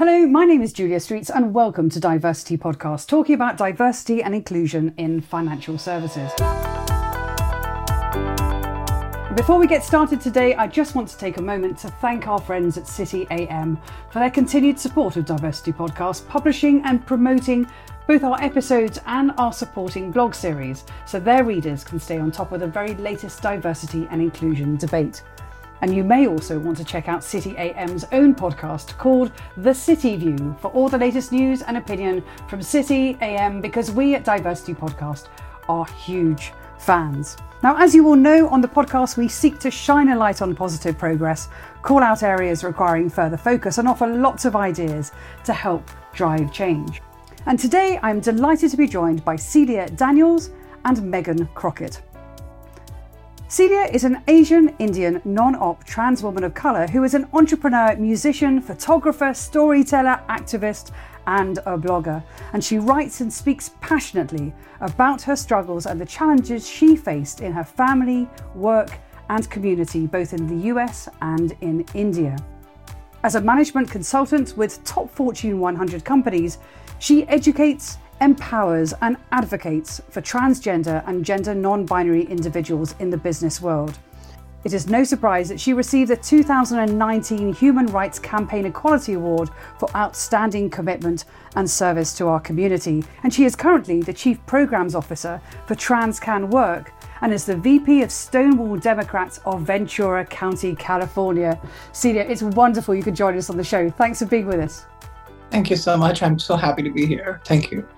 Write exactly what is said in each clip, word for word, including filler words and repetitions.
Hello, my name is Julia Streets and welcome to Diversity Podcast, talking about diversity and inclusion in financial services. Before we get started today, I just want to take a moment to thank our friends at City A M for their continued support of Diversity Podcast, publishing and promoting both our episodes and our supporting blog series, so their readers can stay on top of the very latest diversity and inclusion debate. And you may also want to check out City A M's own podcast called The City View for all the latest news and opinion from City A M, because we at Diversity Podcast are huge fans. Now, as you all know, on the podcast, we seek to shine a light on positive progress, call out areas requiring further focus, and offer lots of ideas to help drive change. And today, I'm delighted to be joined by Celia Daniels and Megan Crockett. Celia is an Asian Indian non-op trans woman of colour who is an entrepreneur, musician, photographer, storyteller, activist and a blogger. And she writes and speaks passionately about her struggles and the challenges she faced in her family, work and community, both in the U S and in India. As a management consultant with top Fortune one hundred companies, she educates, empowers and advocates for transgender and gender non-binary individuals in the business world. It is no surprise that she received the two thousand nineteen Human Rights Campaign Equality Award for outstanding commitment and service to our community. And she is currently the Chief Programs Officer for TransCanWork and is the V P of Stonewall Democrats of Ventura County, California. Celia, it's wonderful you could join us on the show. Thanks for being with us. Thank you so much. I'm so happy to be here. Thank you.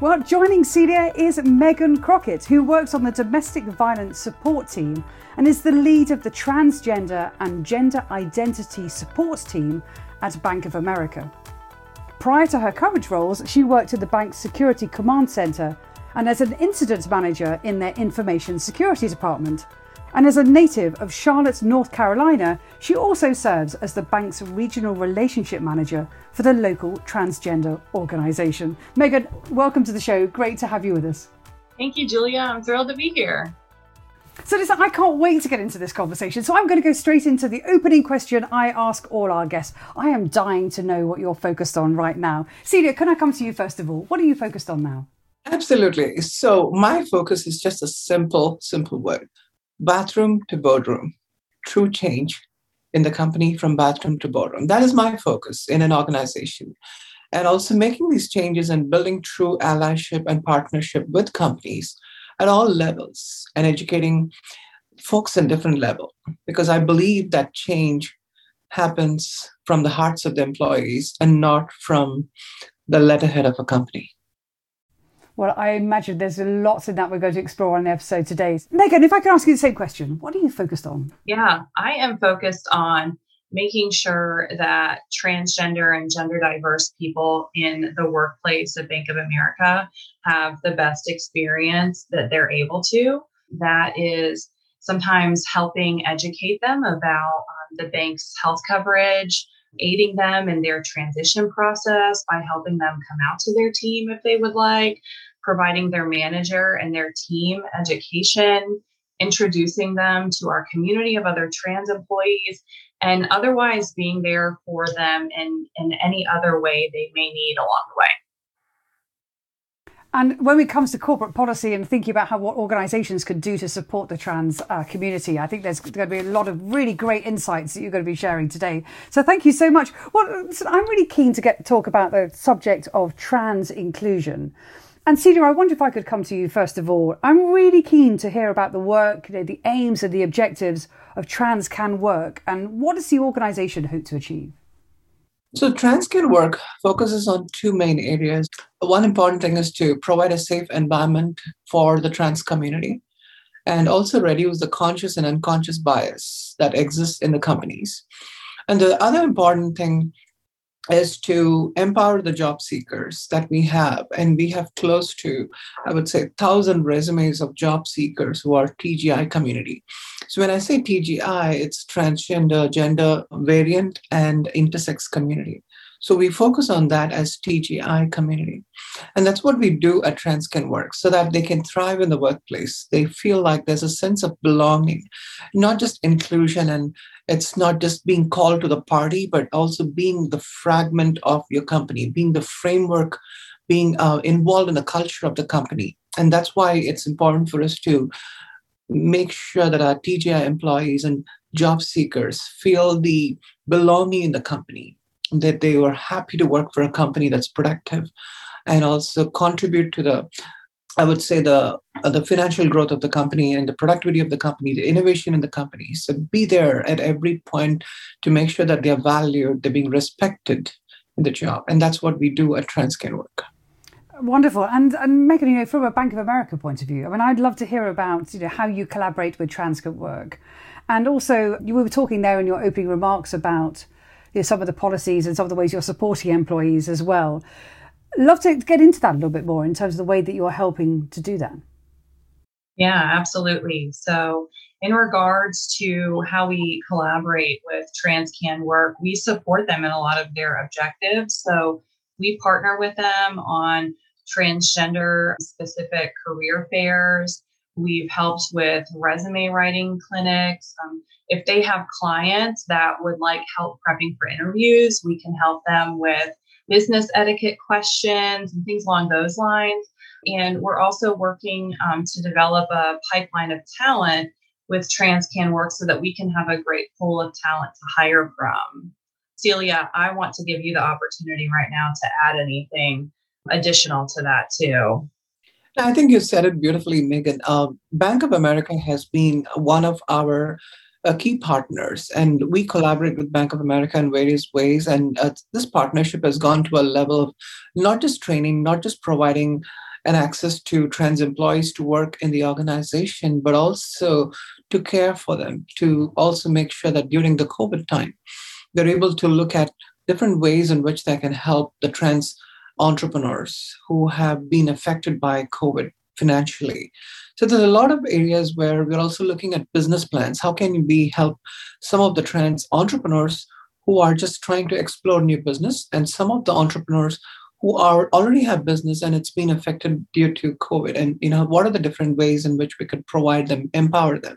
Well, joining Celia is Megan Crockett, who works on the domestic violence support team and is the lead of the transgender and gender identity support team at Bank of America. Prior to her current roles, she worked at the bank's Security Command Center and as an incident manager in their information security department. And as a native of Charlotte, North Carolina, she also serves as the bank's regional relationship manager for the local transgender organization. Megan, welcome to the show. Great to have you with us. Thank you, Julia. I'm thrilled to be here. So listen, I can't wait to get into this conversation. So I'm going to go straight into the opening question I ask all our guests. I am dying to know what you're focused on right now. Celia, can I come to you first of all? What are you focused on now? Absolutely. So my focus is just a simple, simple word. Bathroom to boardroom, true change in the company from bathroom to boardroom. That is my focus in an organization. And also making these changes and building true allyship and partnership with companies at all levels and educating folks at different level. Because I believe that change happens from the hearts of the employees and not from the letterhead of a company. Well, I imagine there's lots in that we're going to explore on the episode today. Megan, if I could ask you the same question, what are you focused on? Yeah, I am focused on making sure that transgender and gender diverse people in the workplace at Bank of America have the best experience that they're able to. That is sometimes helping educate them about um, the bank's health coverage, aiding them in their transition process by helping them come out to their team if they would like, providing their manager and their team education, introducing them to our community of other trans employees, and otherwise being there for them in, in any other way they may need along the way. And when it comes to corporate policy and thinking about how what organisations could do to support the trans uh, community, I think there's going to be a lot of really great insights that you're going to be sharing today. So thank you so much. Well, listen, I'm really keen to get talk about the subject of trans inclusion. And Celia, I wonder if I could come to you first of all. I'm really keen to hear about the work, you know, the aims and the objectives of TransCanWork, and what does the organisation hope to achieve? So TransCanWork focuses on two main areas. One important thing is to provide a safe environment for the trans community and also reduce the conscious and unconscious bias that exists in the companies. And the other important thing is to empower the job seekers that we have. And we have close to, I would say, one thousand resumes of job seekers who are T G I community. So when I say T G I, it's transgender, gender variant, and intersex community. So we focus on that as T G I community. And that's what we do at TransCanWork, so that they can thrive in the workplace. They feel like there's a sense of belonging, not just inclusion, and it's not just being called to the party, but also being the fragment of your company, being the framework, being uh, involved in the culture of the company. And that's why it's important for us to make sure that our T G I employees and job seekers feel the belonging in the company, that they were happy to work for a company that's productive and also contribute to the, I would say, the, uh, the financial growth of the company and the productivity of the company, the innovation in the company. So be there at every point to make sure that they're valued, they're being respected in the job. And that's what we do at TransCanWork. Wonderful. And and Megan, you know, from a Bank of America point of view, I mean, I'd love to hear about, you know, how you collaborate with TransCanWork. And also, you were talking there in your opening remarks about, you know, some of the policies and some of the ways you're supporting employees as well. Love to get into that a little bit more in terms of the way that you're helping to do that. Yeah, absolutely. So in regards to how we collaborate with TransCanWork, we support them in a lot of their objectives. So we partner with them on transgender-specific career fairs. We've helped with resume writing clinics. Um, if they have clients that would like help prepping for interviews, we can help them with business etiquette questions and things along those lines. And we're also working um, to develop a pipeline of talent with TransCanWork so that we can have a great pool of talent to hire from. Celia, I want to give you the opportunity right now to add anything additional to that too. I think you said it beautifully, Megan. Uh, Bank of America has been one of our uh, key partners, and we collaborate with Bank of America in various ways. And uh, this partnership has gone to a level of not just training, not just providing an access to trans employees to work in the organization, but also to care for them, to also make sure that during the COVID time, they're able to look at different ways in which they can help the trans entrepreneurs who have been affected by COVID financially. So there's a lot of areas where we're also looking at business plans. How can we help some of the trans entrepreneurs who are just trying to explore new business, and some of the entrepreneurs who are already have business and it's been affected due to COVID? And you know, what are the different ways in which we could provide them, empower them?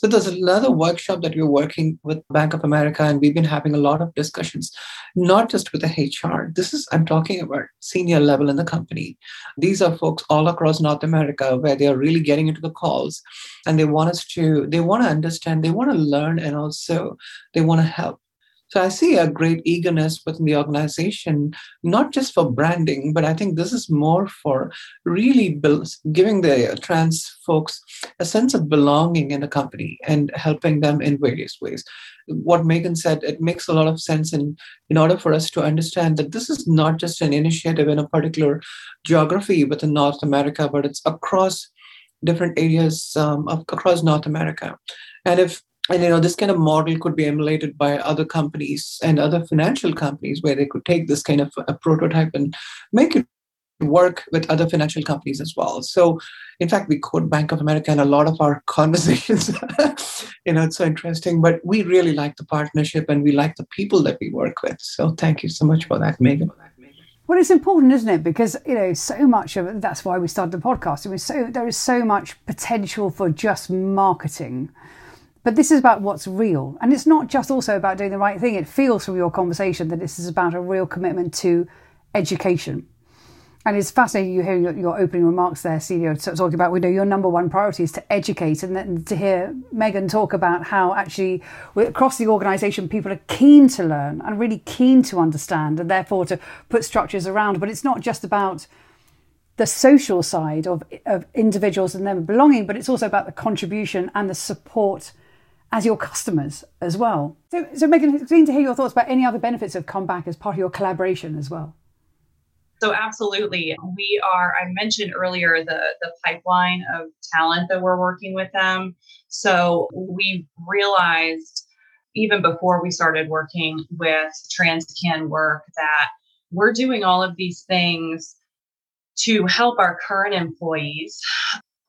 So there's another workshop that we're working with Bank of America, and we've been having a lot of discussions, not just with the H R. This is, I'm talking about senior level in the company. These are folks all across North America where they are really getting into the calls, and they want us to, they want to understand, they want to learn, and also they want to help. So I see a great eagerness within the organization, not just for branding, but I think this is more for really build, giving the trans folks a sense of belonging in the company and helping them in various ways. What Megan said, it makes a lot of sense in, in order for us to understand that this is not just an initiative in a particular geography within North America, but it's across different areas um, of, across North America. And if And, you know, this kind of model could be emulated by other companies and other financial companies where they could take this kind of a prototype and make it work with other financial companies as well. So, in fact, we quote Bank of America in a lot of our conversations. You know, it's so interesting. But we really like the partnership and we like the people that we work with. So thank you so much for that, Megan. Well, it's important, isn't it? Because, you know, so much of it, that's why we started the podcast. It was so, there is so much potential for just marketing. But this is about what's real. And it's not just also about doing the right thing. It feels from your conversation that this is about a real commitment to education. And it's fascinating you hear your, your opening remarks there, Celia, talking about, we know your number one priority is to educate, and then to hear Megan talk about how actually across the organisation, people are keen to learn and really keen to understand, and therefore to put structures around. But it's not just about the social side of, of individuals and their belonging, but it's also about the contribution and the support as your customers as well. So, so Megan, it's keen to hear your thoughts about any other benefits that have come back as part of your collaboration as well. So absolutely. We are, I mentioned earlier, the, the pipeline of talent that we're working with them. So we realized even before we started working with TransCanWork that we're doing all of these things to help our current employees.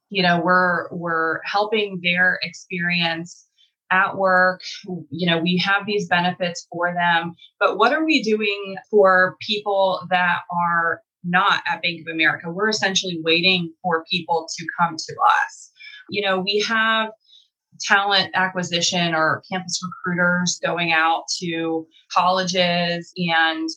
You know, we're, we're helping their experience at work. You know, we have these benefits for them, but what are we doing for people that are not at Bank of America? We're essentially waiting for people to come to us. You know, we have talent acquisition or campus recruiters going out to colleges, and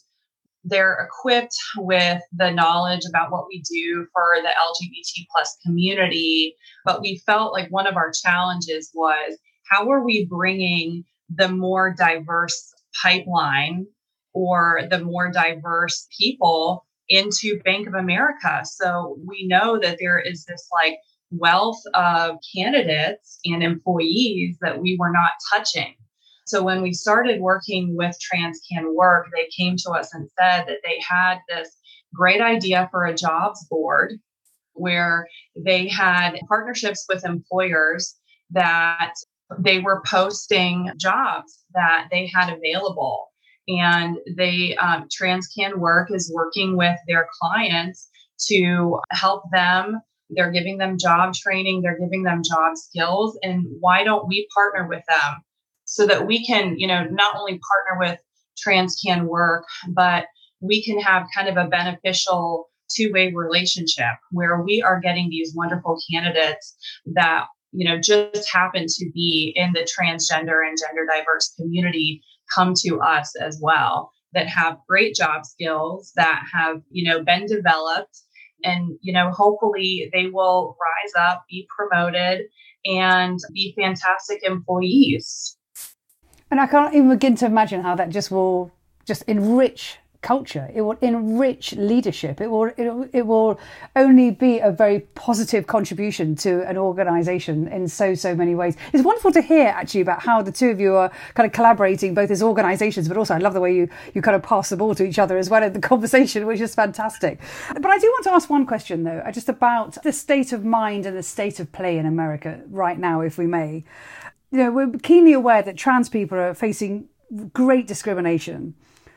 they're equipped with the knowledge about what we do for the L G B T plus community. But we felt like one of our challenges was, how are we bringing the more diverse pipeline or the more diverse people into Bank of America? So we know that there is this like wealth of candidates and employees that we were not touching. So when we started working with TransCanWork, they came to us and said that they had this great idea for a jobs board where they had partnerships with employers that they were posting jobs that they had available. And they um, TransCanWork is working with their clients to help them. They're giving them job training. They're giving them job skills. And why don't we partner with them so that we can, you know, not only partner with TransCanWork, but we can have kind of a beneficial two-way relationship where we are getting these wonderful candidates that, you know, just happen to be in the transgender and gender diverse community come to us as well, that have great job skills, that have, you know, been developed. And, you know, hopefully they will rise up, be promoted, and be fantastic employees. And I can't even begin to imagine how that just will just enrich culture. It will enrich leadership. It will it, it will only be a very positive contribution to an organisation in so, so many ways. It's wonderful to hear actually about how the two of you are kind of collaborating both as organisations, but also I love the way you, you kind of pass the ball to each other as well in the conversation, which is fantastic. But I do want to ask one question though, just about the state of mind and the state of play in America right now, if we may. You know, we're keenly aware that trans people are facing great discrimination,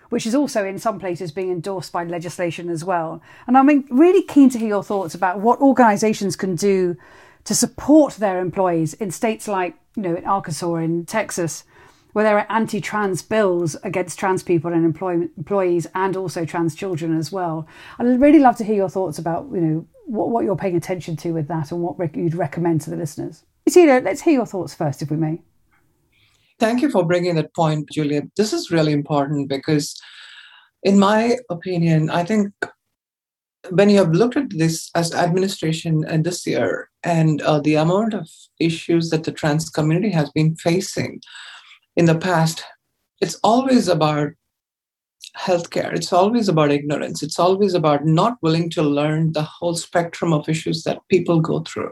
which is also in some places being endorsed by legislation as well. And I'm really keen to hear your thoughts about what organisations can do to support their employees in states like, you know, in Arkansas or in Texas, where there are anti-trans bills against trans people and employ- employees and also trans children as well. I'd really love to hear your thoughts about, you know, what, what you're paying attention to with that and what rec- you'd recommend to the listeners. Celia, let's hear your thoughts first, if we may. Thank you for bringing that point, Julia. This is really important because, in my opinion, I think when you have looked at this as administration and this year and uh, the amount of issues that the trans community has been facing in the past, it's always about healthcare. It's always about ignorance. It's always about not willing to learn the whole spectrum of issues that people go through.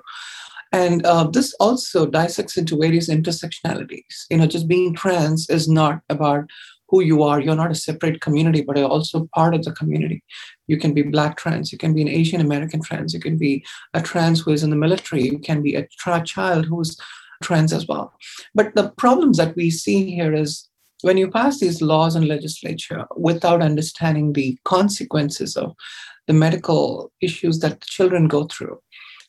And uh, this also dissects into various intersectionalities. You know, just being trans is not about who you are. You're not a separate community, but you're also part of the community. You can be Black trans. You can be an Asian American trans. You can be a trans who is in the military. You can be a tra- child who's trans as well. But the problems that we see here is when you pass these laws in legislature without understanding the consequences of the medical issues that children go through,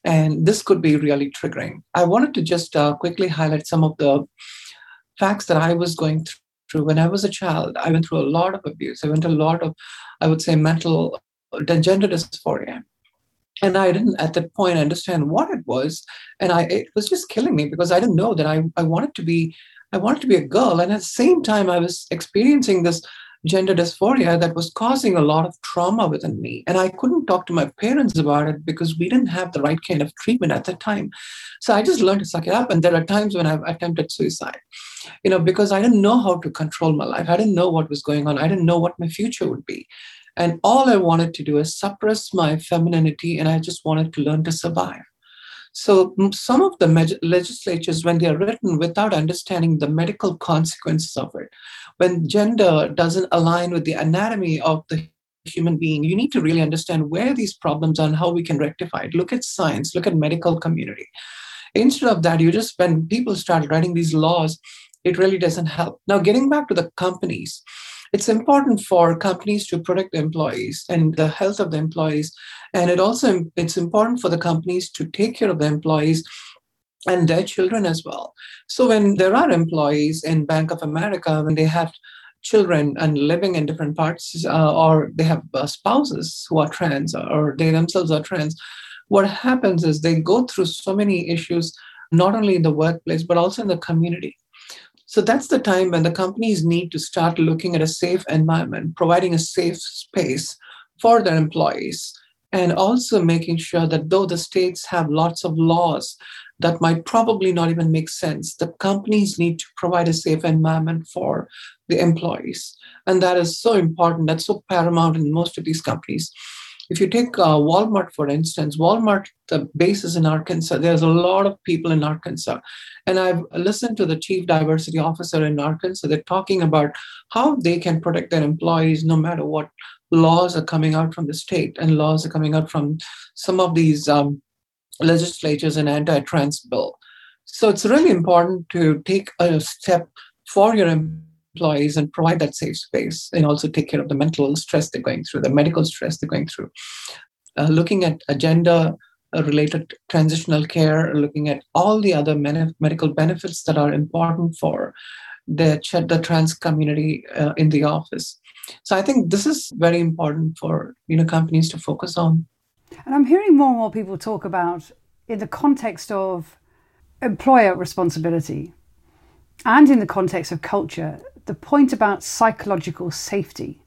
and this could be really triggering. I wanted to just uh, quickly highlight some of the facts that I was going through. When I was a child, I went through a lot of abuse. I went through a lot of, I would say, mental, gender dysphoria. And I didn't, at that point, understand what it was. And I it was just killing me because I didn't know that I, I wanted to be, I wanted to be a girl. And at the same time, I was experiencing this gender dysphoria that was causing a lot of trauma within me. And I couldn't talk to my parents about it because we didn't have the right kind of treatment at that time. So I just learned to suck it up. And there are times when I've attempted suicide, you know, because I didn't know how to control my life. I didn't know what was going on. I didn't know what my future would be. And all I wanted to do is suppress my femininity. And I just wanted to learn to survive. So some of the med- legislatures, when they are written without understanding the medical consequences of it, when gender doesn't align with the anatomy of the human being, you need to really understand where these problems are and how we can rectify it. Look at science, look at medical community. Instead of that, you just, when people start writing these laws, it really doesn't help. Now, getting back to the companies, it's important for companies to protect the employees and the health of the employees. And it also, it's important for the companies to take care of the employees and their children as well. So when there are employees in Bank of America, when they have children and living in different parts, uh, or they have uh, spouses who are trans, or they themselves are trans, what happens is they go through so many issues, not only in the workplace, but also in the community. So that's the time when the companies need to start looking at a safe environment, providing a safe space for their employees, and also making sure that though the states have lots of laws that might probably not even make sense, the companies need to provide a safe environment for the employees. And that is so important. That's so paramount in most of these companies. If you take uh, Walmart, for instance, Walmart, the base is in Arkansas. There's a lot of people in Arkansas. And I've listened to the chief diversity officer in Arkansas. They're talking about how they can protect their employees no matter what laws are coming out from the state, and laws are coming out from some of these um, legislatures and anti-trans bill. So it's really important to take a step for your employees. employees and provide that safe space, and also take care of the mental stress they're going through, the medical stress they're going through. Uh, looking at gender-related transitional care, looking at all the other men- medical benefits that are important for the, the trans community uh, in the office. So I think this is very important for you know companies to focus on. And I'm hearing more and more people talk about in the context of employer responsibility and in the context of culture, the point about psychological safety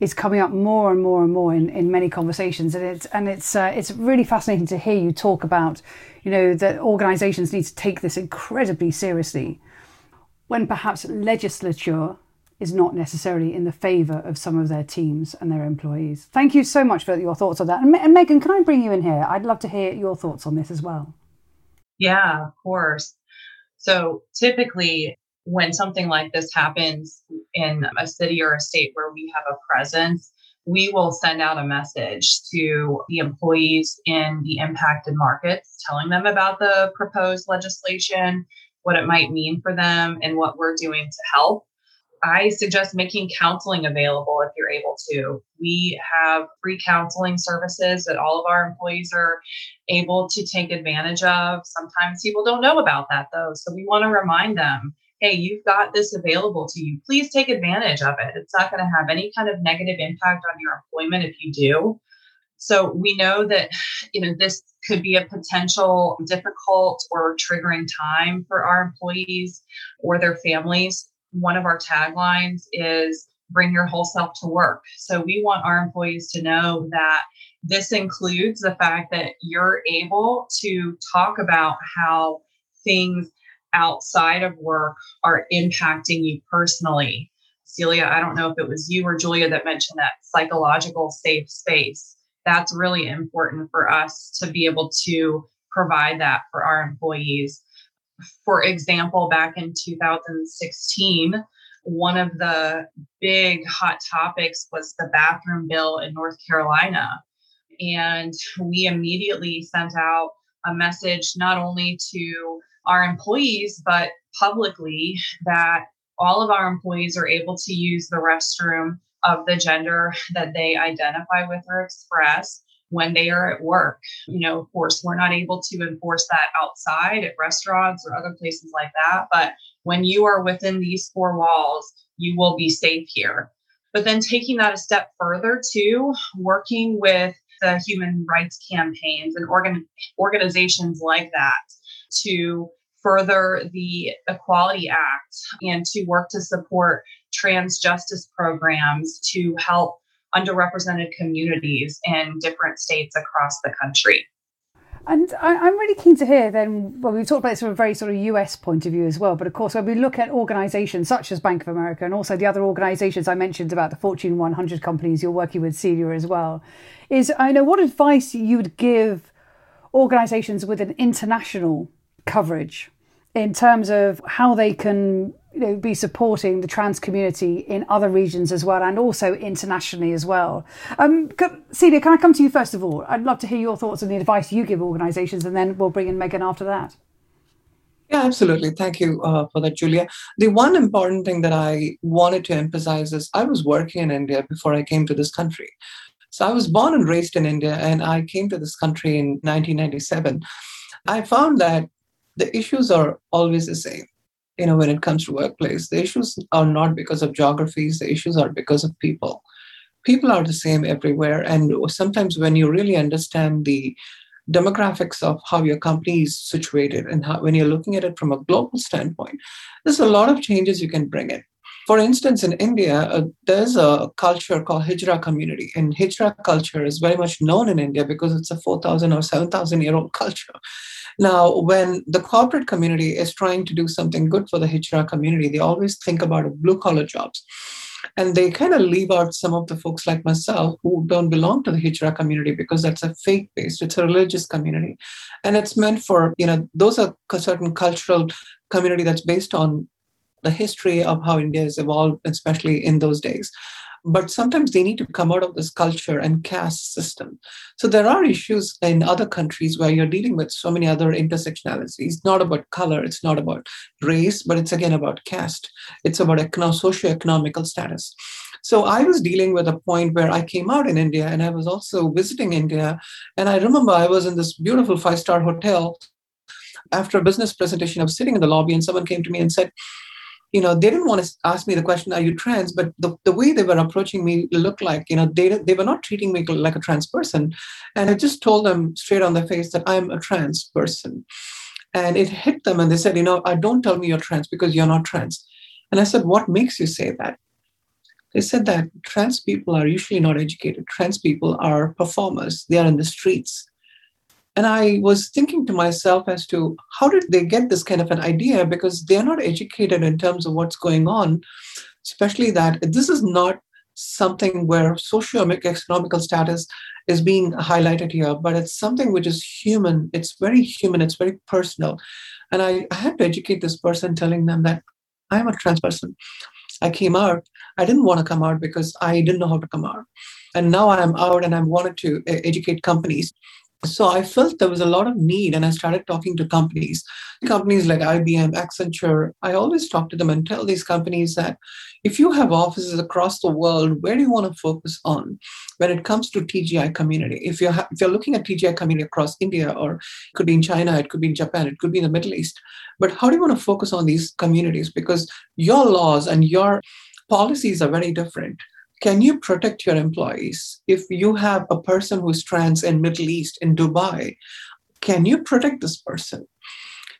is coming up more and more and more in, in many conversations, and it's and it's uh, it's really fascinating to hear you talk about, you know, that organisations need to take this incredibly seriously, when perhaps legislature is not necessarily in the favour of some of their teams and their employees. Thank you so much for your thoughts on that. And, and Megan, can I bring you in here? I'd love to hear your thoughts on this as well. Yeah, of course. So typically, when something like this happens in a city or a state where we have a presence, we will send out a message to the employees in the impacted markets, telling them about the proposed legislation, what it might mean for them, and what we're doing to help. I suggest making counseling available if you're able to. We have free counseling services that all of our employees are able to take advantage of. Sometimes people don't know about that, though. So we want to remind them, hey, you've got this available to you. Please take advantage of it. It's not going to have any kind of negative impact on your employment if you do. So we know that, you know, this could be a potential difficult or triggering time for our employees or their families. One of our taglines is bring your whole self to work. So we want our employees to know that this includes the fact that you're able to talk about how things outside of work are impacting you personally. Celia, I don't know if it was you or Julia that mentioned that psychological safe space. That's really important for us to be able to provide that for our employees. For example, back in two thousand sixteen, one of the big hot topics was the bathroom bill in North Carolina. And we immediately sent out a message not only to our employees, but publicly that all of our employees are able to use the restroom of the gender that they identify with or express when they are at work. You know, of course, we're not able to enforce that outside at restaurants or other places like that. But when you are within these four walls, you will be safe here. But then taking that a step further too, working with the human rights campaigns and organ- organizations like that to further the Equality Act and to work to support trans justice programs to help underrepresented communities in different states across the country. And I, I'm really keen to hear then, well, we've talked about this from a very sort of U S point of view as well, but of course, when we look at organisations such as Bank of America and also the other organisations I mentioned about the Fortune one hundred companies you're working with, Celia, as well, is I know what advice you would give organisations with an international coverage in terms of how they can, you know, be supporting the trans community in other regions as well, and also internationally as well. Um, can, Celia, can I come to you first of all? I'd love to hear your thoughts on the advice you give organisations, and then we'll bring in Megan after that. Yeah, absolutely. Thank you uh, for that, Julia. The one important thing that I wanted to emphasise is I was working in India before I came to this country. So I was born and raised in India, and I came to this country in nineteen ninety-seven. I found that the issues are always the same. You know, when it comes to workplace, the issues are not because of geographies, the issues are because of people. People are the same everywhere. And sometimes when you really understand the demographics of how your company is situated and how, when you're looking at it from a global standpoint, there's a lot of changes you can bring in. For instance, in India, uh, there's a culture called Hijra community, and Hijra culture is very much known in India because it's a four thousand or seven thousand year old culture. Now, when the corporate community is trying to do something good for the Hijra community, they always think about blue collar jobs. And they kind of leave out some of the folks like myself who don't belong to the Hijra community because that's a faith-based, it's a religious community. And it's meant for, you know, those are a certain cultural community that's based on the history of how India has evolved, especially in those days. But sometimes they need to come out of this culture and caste system. So there are issues in other countries where you're dealing with so many other intersectionalities. It's not about color, it's not about race, but it's again about caste. It's about econo- socioeconomical status. So I was dealing with a point where I came out in India, and I was also visiting India. And I remember I was in this beautiful five-star hotel after a business presentation. I was sitting in the lobby and someone came to me and said, you know, they didn't want to ask me the question, are you trans? But the, the way they were approaching me looked like, you know, they they were not treating me like a trans person. And I just told them straight on their face that I'm a trans person. And it hit them. And they said, you know, don't tell me you're trans because you're not trans. And I said, what makes you say that? They said that trans people are usually not educated. Trans people are performers. They are in the streets. And I was thinking to myself as to how did they get this kind of an idea, because they're not educated in terms of what's going on, especially that this is not something where socioeconomical status is being highlighted here, but it's something which is human. It's very human. It's very personal. And I, I had to educate this person, telling them that I'm a trans person. I came out. I didn't want to come out because I didn't know how to come out. And now I'm out and I wanted to educate companies. So I felt there was a lot of need, and I started talking to companies, companies like I B M, Accenture. I always talk to them and tell these companies that if you have offices across the world, where do you want to focus on when it comes to T G I community? If you're, if you're looking at T G I community across India, or it could be in China, it could be in Japan, it could be in the Middle East, but how do you want to focus on these communities? Because your laws and your policies are very different. Can you protect your employees? If you have a person who's trans in Middle East, in Dubai, can you protect this person?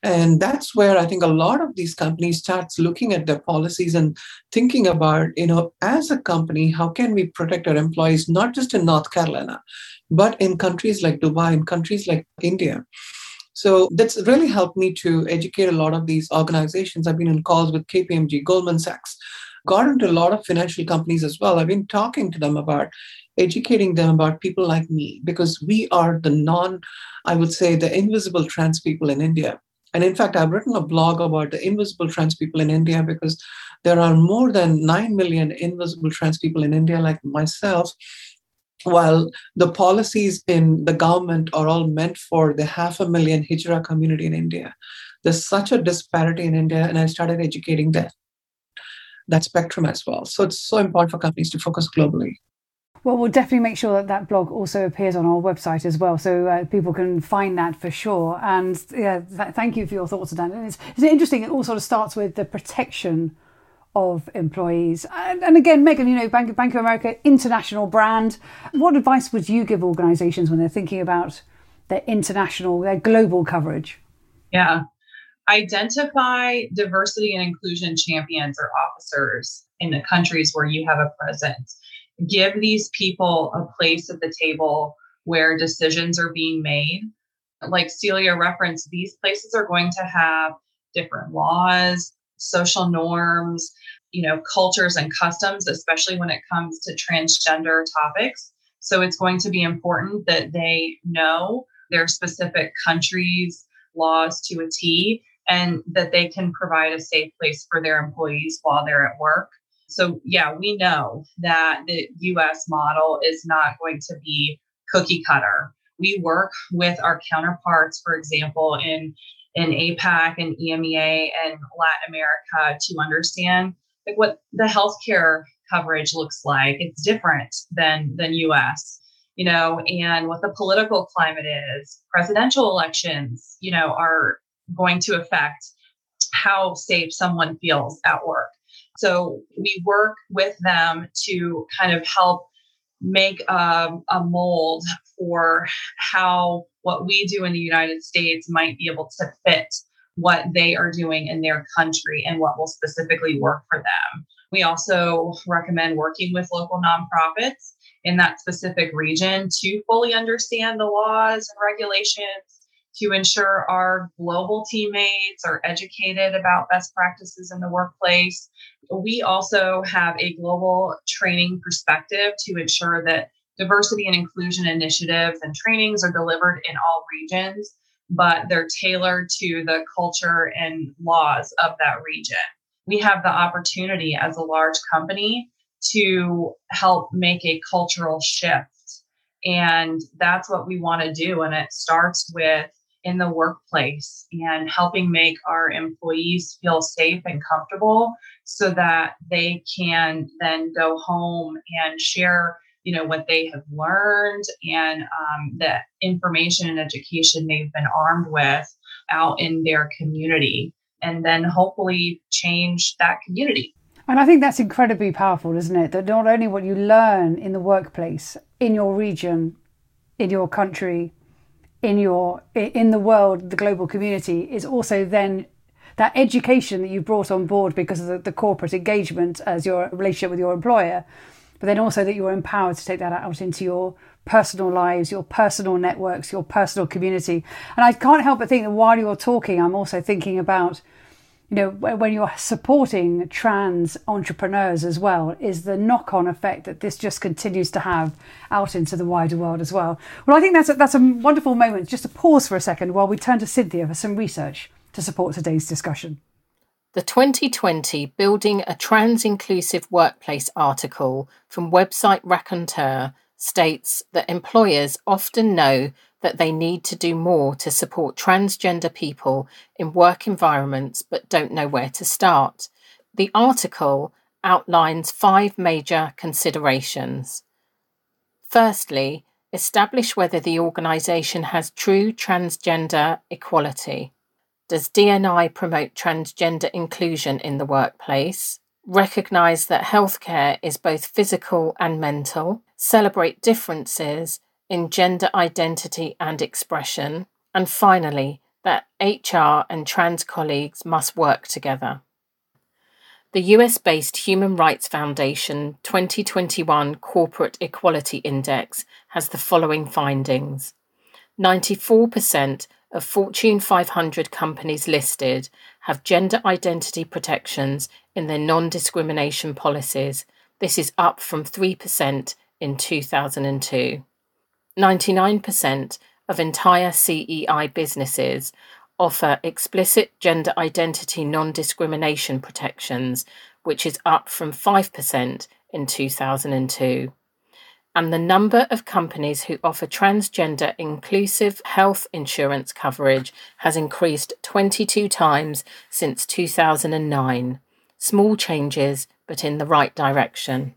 And that's where I think a lot of these companies starts looking at their policies and thinking about, you know, as a company, how can we protect our employees, not just in North Carolina, but in countries like Dubai, in countries like India. So that's really helped me to educate a lot of these organizations. I've been in calls with K P M G, Goldman Sachs, got into a lot of financial companies as well. I've been talking to them about educating them about people like me, because we are the non, I would say, the invisible trans people in India. And in fact, I've written a blog about the invisible trans people in India, because there are more than nine million invisible trans people in India like myself, while the policies in the government are all meant for the half a million Hijra community in India. There's such a disparity in India, and I started educating them. That spectrum as well. So it's so important for companies to focus globally. Well, we'll definitely make sure that that blog also appears on our website as well, so uh, people can find that for sure. And yeah, th- thank you for your thoughts on that. And it's, it's interesting. It all sort of starts with the protection of employees. And, and again, Megan, you know, Bank, Bank of America, international brand. What advice would you give organisations when they're thinking about their international, their global coverage? Yeah. Identify diversity and inclusion champions or officers in the countries where you have a presence. Give these people a place at the table where decisions are being made. Like Celia referenced, these places are going to have different laws, social norms, you know, cultures and customs, especially when it comes to transgender topics. So it's going to be important that they know their specific countries' laws to a T, and that they can provide a safe place for their employees while they're at work. So yeah, we know that the U S model is not going to be cookie cutter. We work with our counterparts, for example, in, in APAC and E M E A and Latin America to understand like what the healthcare coverage looks like. It's different than, than U S, you know, and what the political climate is. Presidential elections, you know, are going to affect how safe someone feels at work. So we work with them to kind of help make a, a mold for how what we do in the United States might be able to fit what they are doing in their country and what will specifically work for them. We also recommend working with local nonprofits in that specific region to fully understand the laws and regulations, to ensure our global teammates are educated about best practices in the workplace. We also have a global training perspective to ensure that diversity and inclusion initiatives and trainings are delivered in all regions, but they're tailored to the culture and laws of that region. We have the opportunity as a large company to help make a cultural shift. And that's what we want to do. And it starts with in the workplace and helping make our employees feel safe and comfortable so that they can then go home and share, you know, what they have learned and um, the information and education they've been armed with out in their community, and then hopefully change that community. And I think that's incredibly powerful, isn't it? That not only what you learn in the workplace, in your region, in your country, in your in the world, the global community, is also then that education that you brought on board because of the, the corporate engagement as your relationship with your employer, but then also that you are empowered to take that out into your personal lives, your personal networks, your personal community. And I can't help but think that while you're talking, I'm also thinking about, you know, when you're supporting trans entrepreneurs as well, is the knock-on effect that this just continues to have out into the wider world as well. Well, I think that's a, that's a wonderful moment just to pause for a second while we turn to Cynthia for some research to support today's discussion. The twenty twenty Building a Trans-Inclusive Workplace article from website Raconteur states that employers often know that they need to do more to support transgender people in work environments but don't know where to start. The article outlines five major considerations. Firstly, establish whether the organisation has true transgender equality. Does D and I promote transgender inclusion in the workplace? Recognise that healthcare is both physical and mental. Celebrate differences in gender identity and expression, and finally, that H R and trans colleagues must work together. The U S-based Human Rights Foundation twenty twenty-one Corporate Equality Index has the following findings. ninety-four percent of Fortune five hundred companies listed have gender identity protections in their non-discrimination policies. This is up from three percent in two thousand two. ninety-nine percent of entire C E I businesses offer explicit gender identity non-discrimination protections, which is up from five percent in two thousand two. And the number of companies who offer transgender inclusive health insurance coverage has increased twenty-two times since two thousand nine. Small changes, but in the right direction.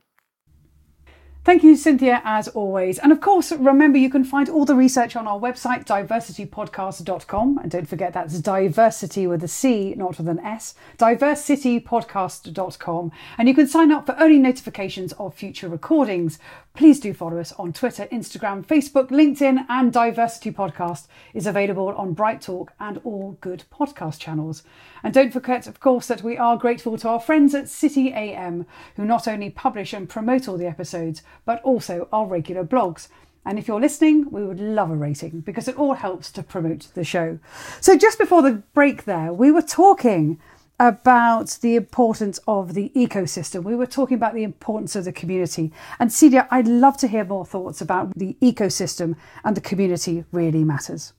Thank you, Cynthia, as always. And of course, remember, you can find all the research on our website, diversity podcast dot com. And don't forget, that's diversity with a C, not with an S, diversity podcast dot com. And you can sign up for early notifications of future recordings. Please do follow us on Twitter, Instagram, Facebook, LinkedIn, and Diversity Podcast is available on Bright Talk and all good podcast channels. And don't forget, of course, that we are grateful to our friends at City A M, who not only publish and promote all the episodes, but also our regular blogs. And if you're listening, we would love a rating because it all helps to promote the show. So just before the break there, we were talking about the importance of the ecosystem. We were talking about the importance of the community. And Celia, I'd love to hear more thoughts about the ecosystem and the community really matters.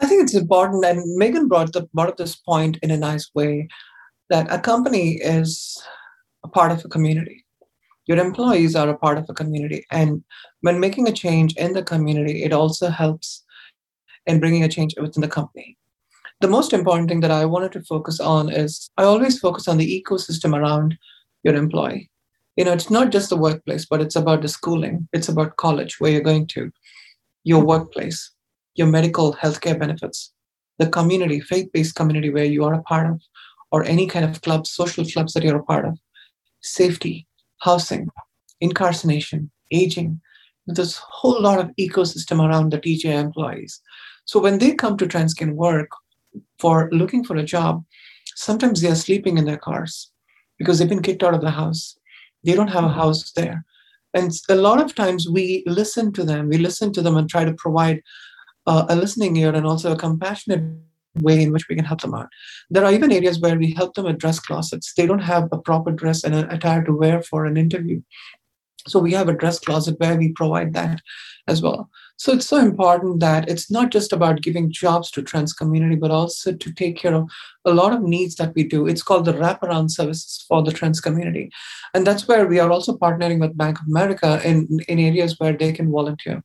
I think it's important, and Megan brought, the, brought up this point in a nice way, that a company is a part of a community. Your employees are a part of a community. And when making a change in the community, it also helps in bringing a change within the company. The most important thing that I wanted to focus on is I always focus on the ecosystem around your employee. You know, it's not just the workplace, but it's about the schooling. It's about college, where you're going to, your workplace, your medical healthcare benefits, the community, faith-based community where you are a part of, or any kind of clubs, social clubs that you're a part of, safety, housing, incarceration, aging. There's a whole lot of ecosystem around the T G I employees. So when they come to TransCanWork for looking for a job, sometimes they are sleeping in their cars because they've been kicked out of the house. They don't have a house there. And a lot of times we listen to them. We listen to them and try to provide uh, a listening ear and also a compassionate way in which we can help them out. There are even areas where we help them with dress closets. They don't have a proper dress and an attire to wear for an interview. So we have a dress closet where we provide that as well. So it's so important that it's not just about giving jobs to trans community, but also to take care of a lot of needs that we do. It's called the wraparound services for the trans community. And that's where we are also partnering with Bank of America in, in areas where they can volunteer,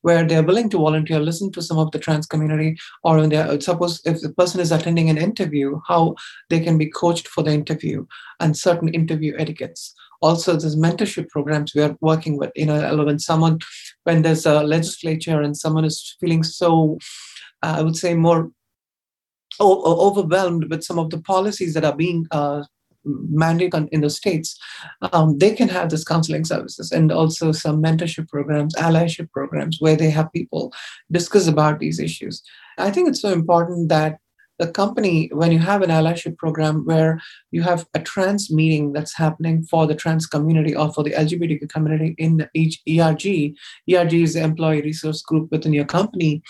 where they're willing to volunteer, listen to some of the trans community, or when they're, suppose if the person is attending an interview, how they can be coached for the interview and certain interview etiquettes. Also, there's mentorship programs we are working with. You know, when someone, when there's a legislature and someone is feeling so, uh, I would say, more o- overwhelmed with some of the policies that are being uh, mandated in the states, um, they can have this counseling services and also some mentorship programs, allyship programs, where they have people discuss about these issues. I think it's so important that the company, when you have an allyship program where you have a trans meeting that's happening for the trans community or for the L G B T Q community in each E R G, E R G is the employee resource group within your company,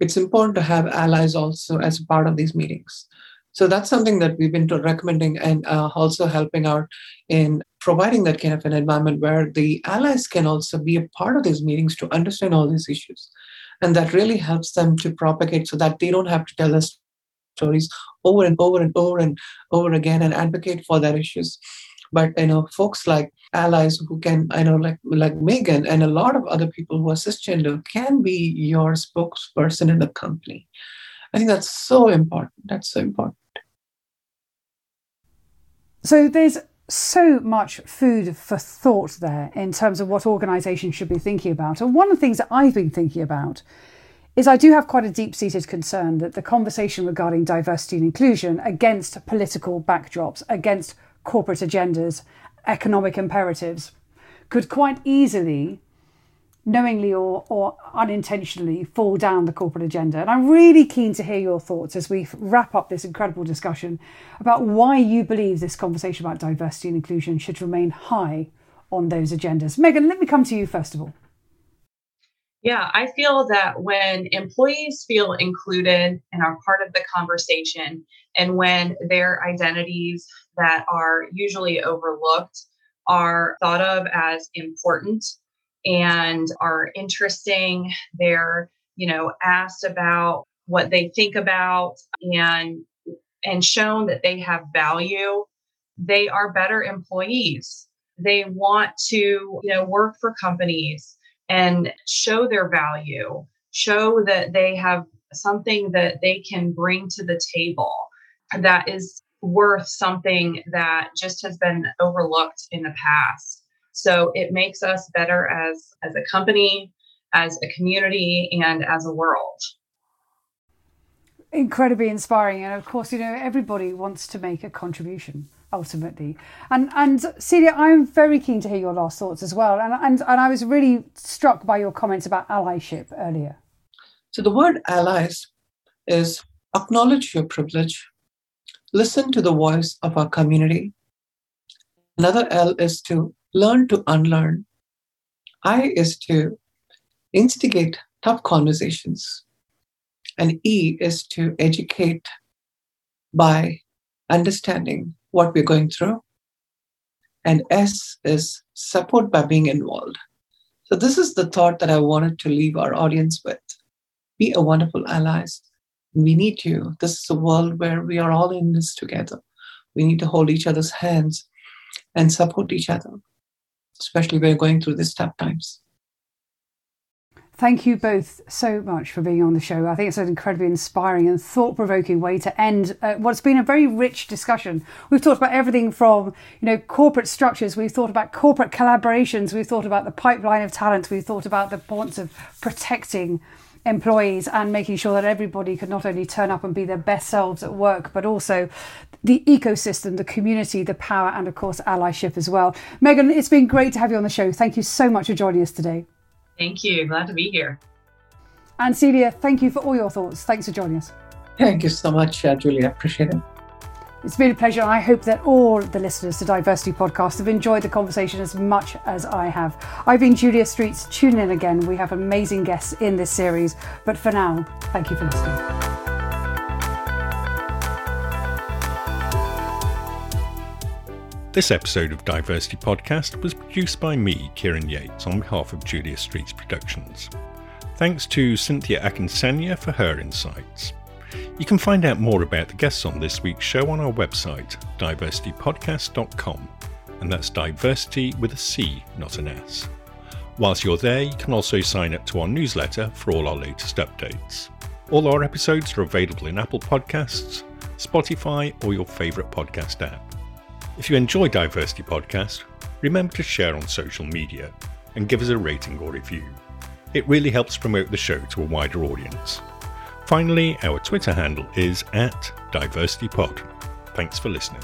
it's important to have allies also as part of these meetings. So that's something that we've been recommending and uh, also helping out in providing that kind of an environment where the allies can also be a part of these meetings to understand all these issues. And that really helps them to propagate so that they don't have to tell us stories over and over and over and over again and advocate for their issues. But, you know, folks like allies who can, I know, like like Megan and a lot of other people who are cisgender can be your spokesperson in the company. I think that's so important. That's so important. So there's so much food for thought there in terms of what organisations should be thinking about. And one of the things that I've been thinking about is I do have quite a deep-seated concern that the conversation regarding diversity and inclusion against political backdrops, against corporate agendas, economic imperatives, could quite easily, knowingly or, or unintentionally, fall down the corporate agenda. And I'm really keen to hear your thoughts as we wrap up this incredible discussion about why you believe this conversation about diversity and inclusion should remain high on those agendas. Megan, let me come to you first of all. Yeah, I feel that when employees feel included and are part of the conversation, and when their identities that are usually overlooked are thought of as important and are interesting, they're, you know, asked about what they think about and and shown that they have value, they are better employees. They want to, you know, work for companies and show their value, show that they have something that they can bring to the table that is worth something that just has been overlooked in the past. So it makes us better as, as a company, as a community, and as a world. Incredibly inspiring. And of course, you know, everybody wants to make a contribution ultimately. And and Celia, I'm very keen to hear your last thoughts as well. And, and and I was really struck by your comments about allyship earlier. So the word allies is acknowledge your privilege, listen to the voice of our community. Another L is to learn to unlearn. I is to instigate tough conversations. And E is to educate by understanding what we're going through, and S is support by being involved. So this is the thought that I wanted to leave our audience with. Be a wonderful allies. We need you. This is a world where we are all in this together. We need to hold each other's hands and support each other, especially when we're going through these tough times. Thank you both so much for being on the show. I think it's an incredibly inspiring and thought-provoking way to end uh, what's been a very rich discussion. We've talked about everything from, you know, corporate structures. We've thought about corporate collaborations. We've thought about the pipeline of talent. We've thought about the importance of protecting employees and making sure that everybody could not only turn up and be their best selves at work, but also the ecosystem, the community, the power, and of course, allyship as well. Megan, it's been great to have you on the show. Thank you so much for joining us today. Thank you. Glad to be here. And Celia, thank you for all your thoughts. Thanks for joining us. Thank you so much, uh, Julia. I appreciate it. It's been a pleasure. I hope that all the listeners to Diversity Podcast have enjoyed the conversation as much as I have. I've been Julia Streets. Tune in again. We have amazing guests in this series. But for now, thank you for listening. This episode of Diversity Podcast was produced by me, Kieran Yates, on behalf of Julia Streets Productions. Thanks to Cynthia Akinsenia for her insights. You can find out more about the guests on this week's show on our website, diversity podcast dot com, and that's diversity with a C, not an S. Whilst you're there, you can also sign up to our newsletter for all our latest updates. All our episodes are available in Apple Podcasts, Spotify, or your favourite podcast app. If you enjoy Diversity Podcast, remember to share on social media and give us a rating or review. It really helps promote the show to a wider audience. Finally, our Twitter handle is at Diversity Pod. Thanks for listening.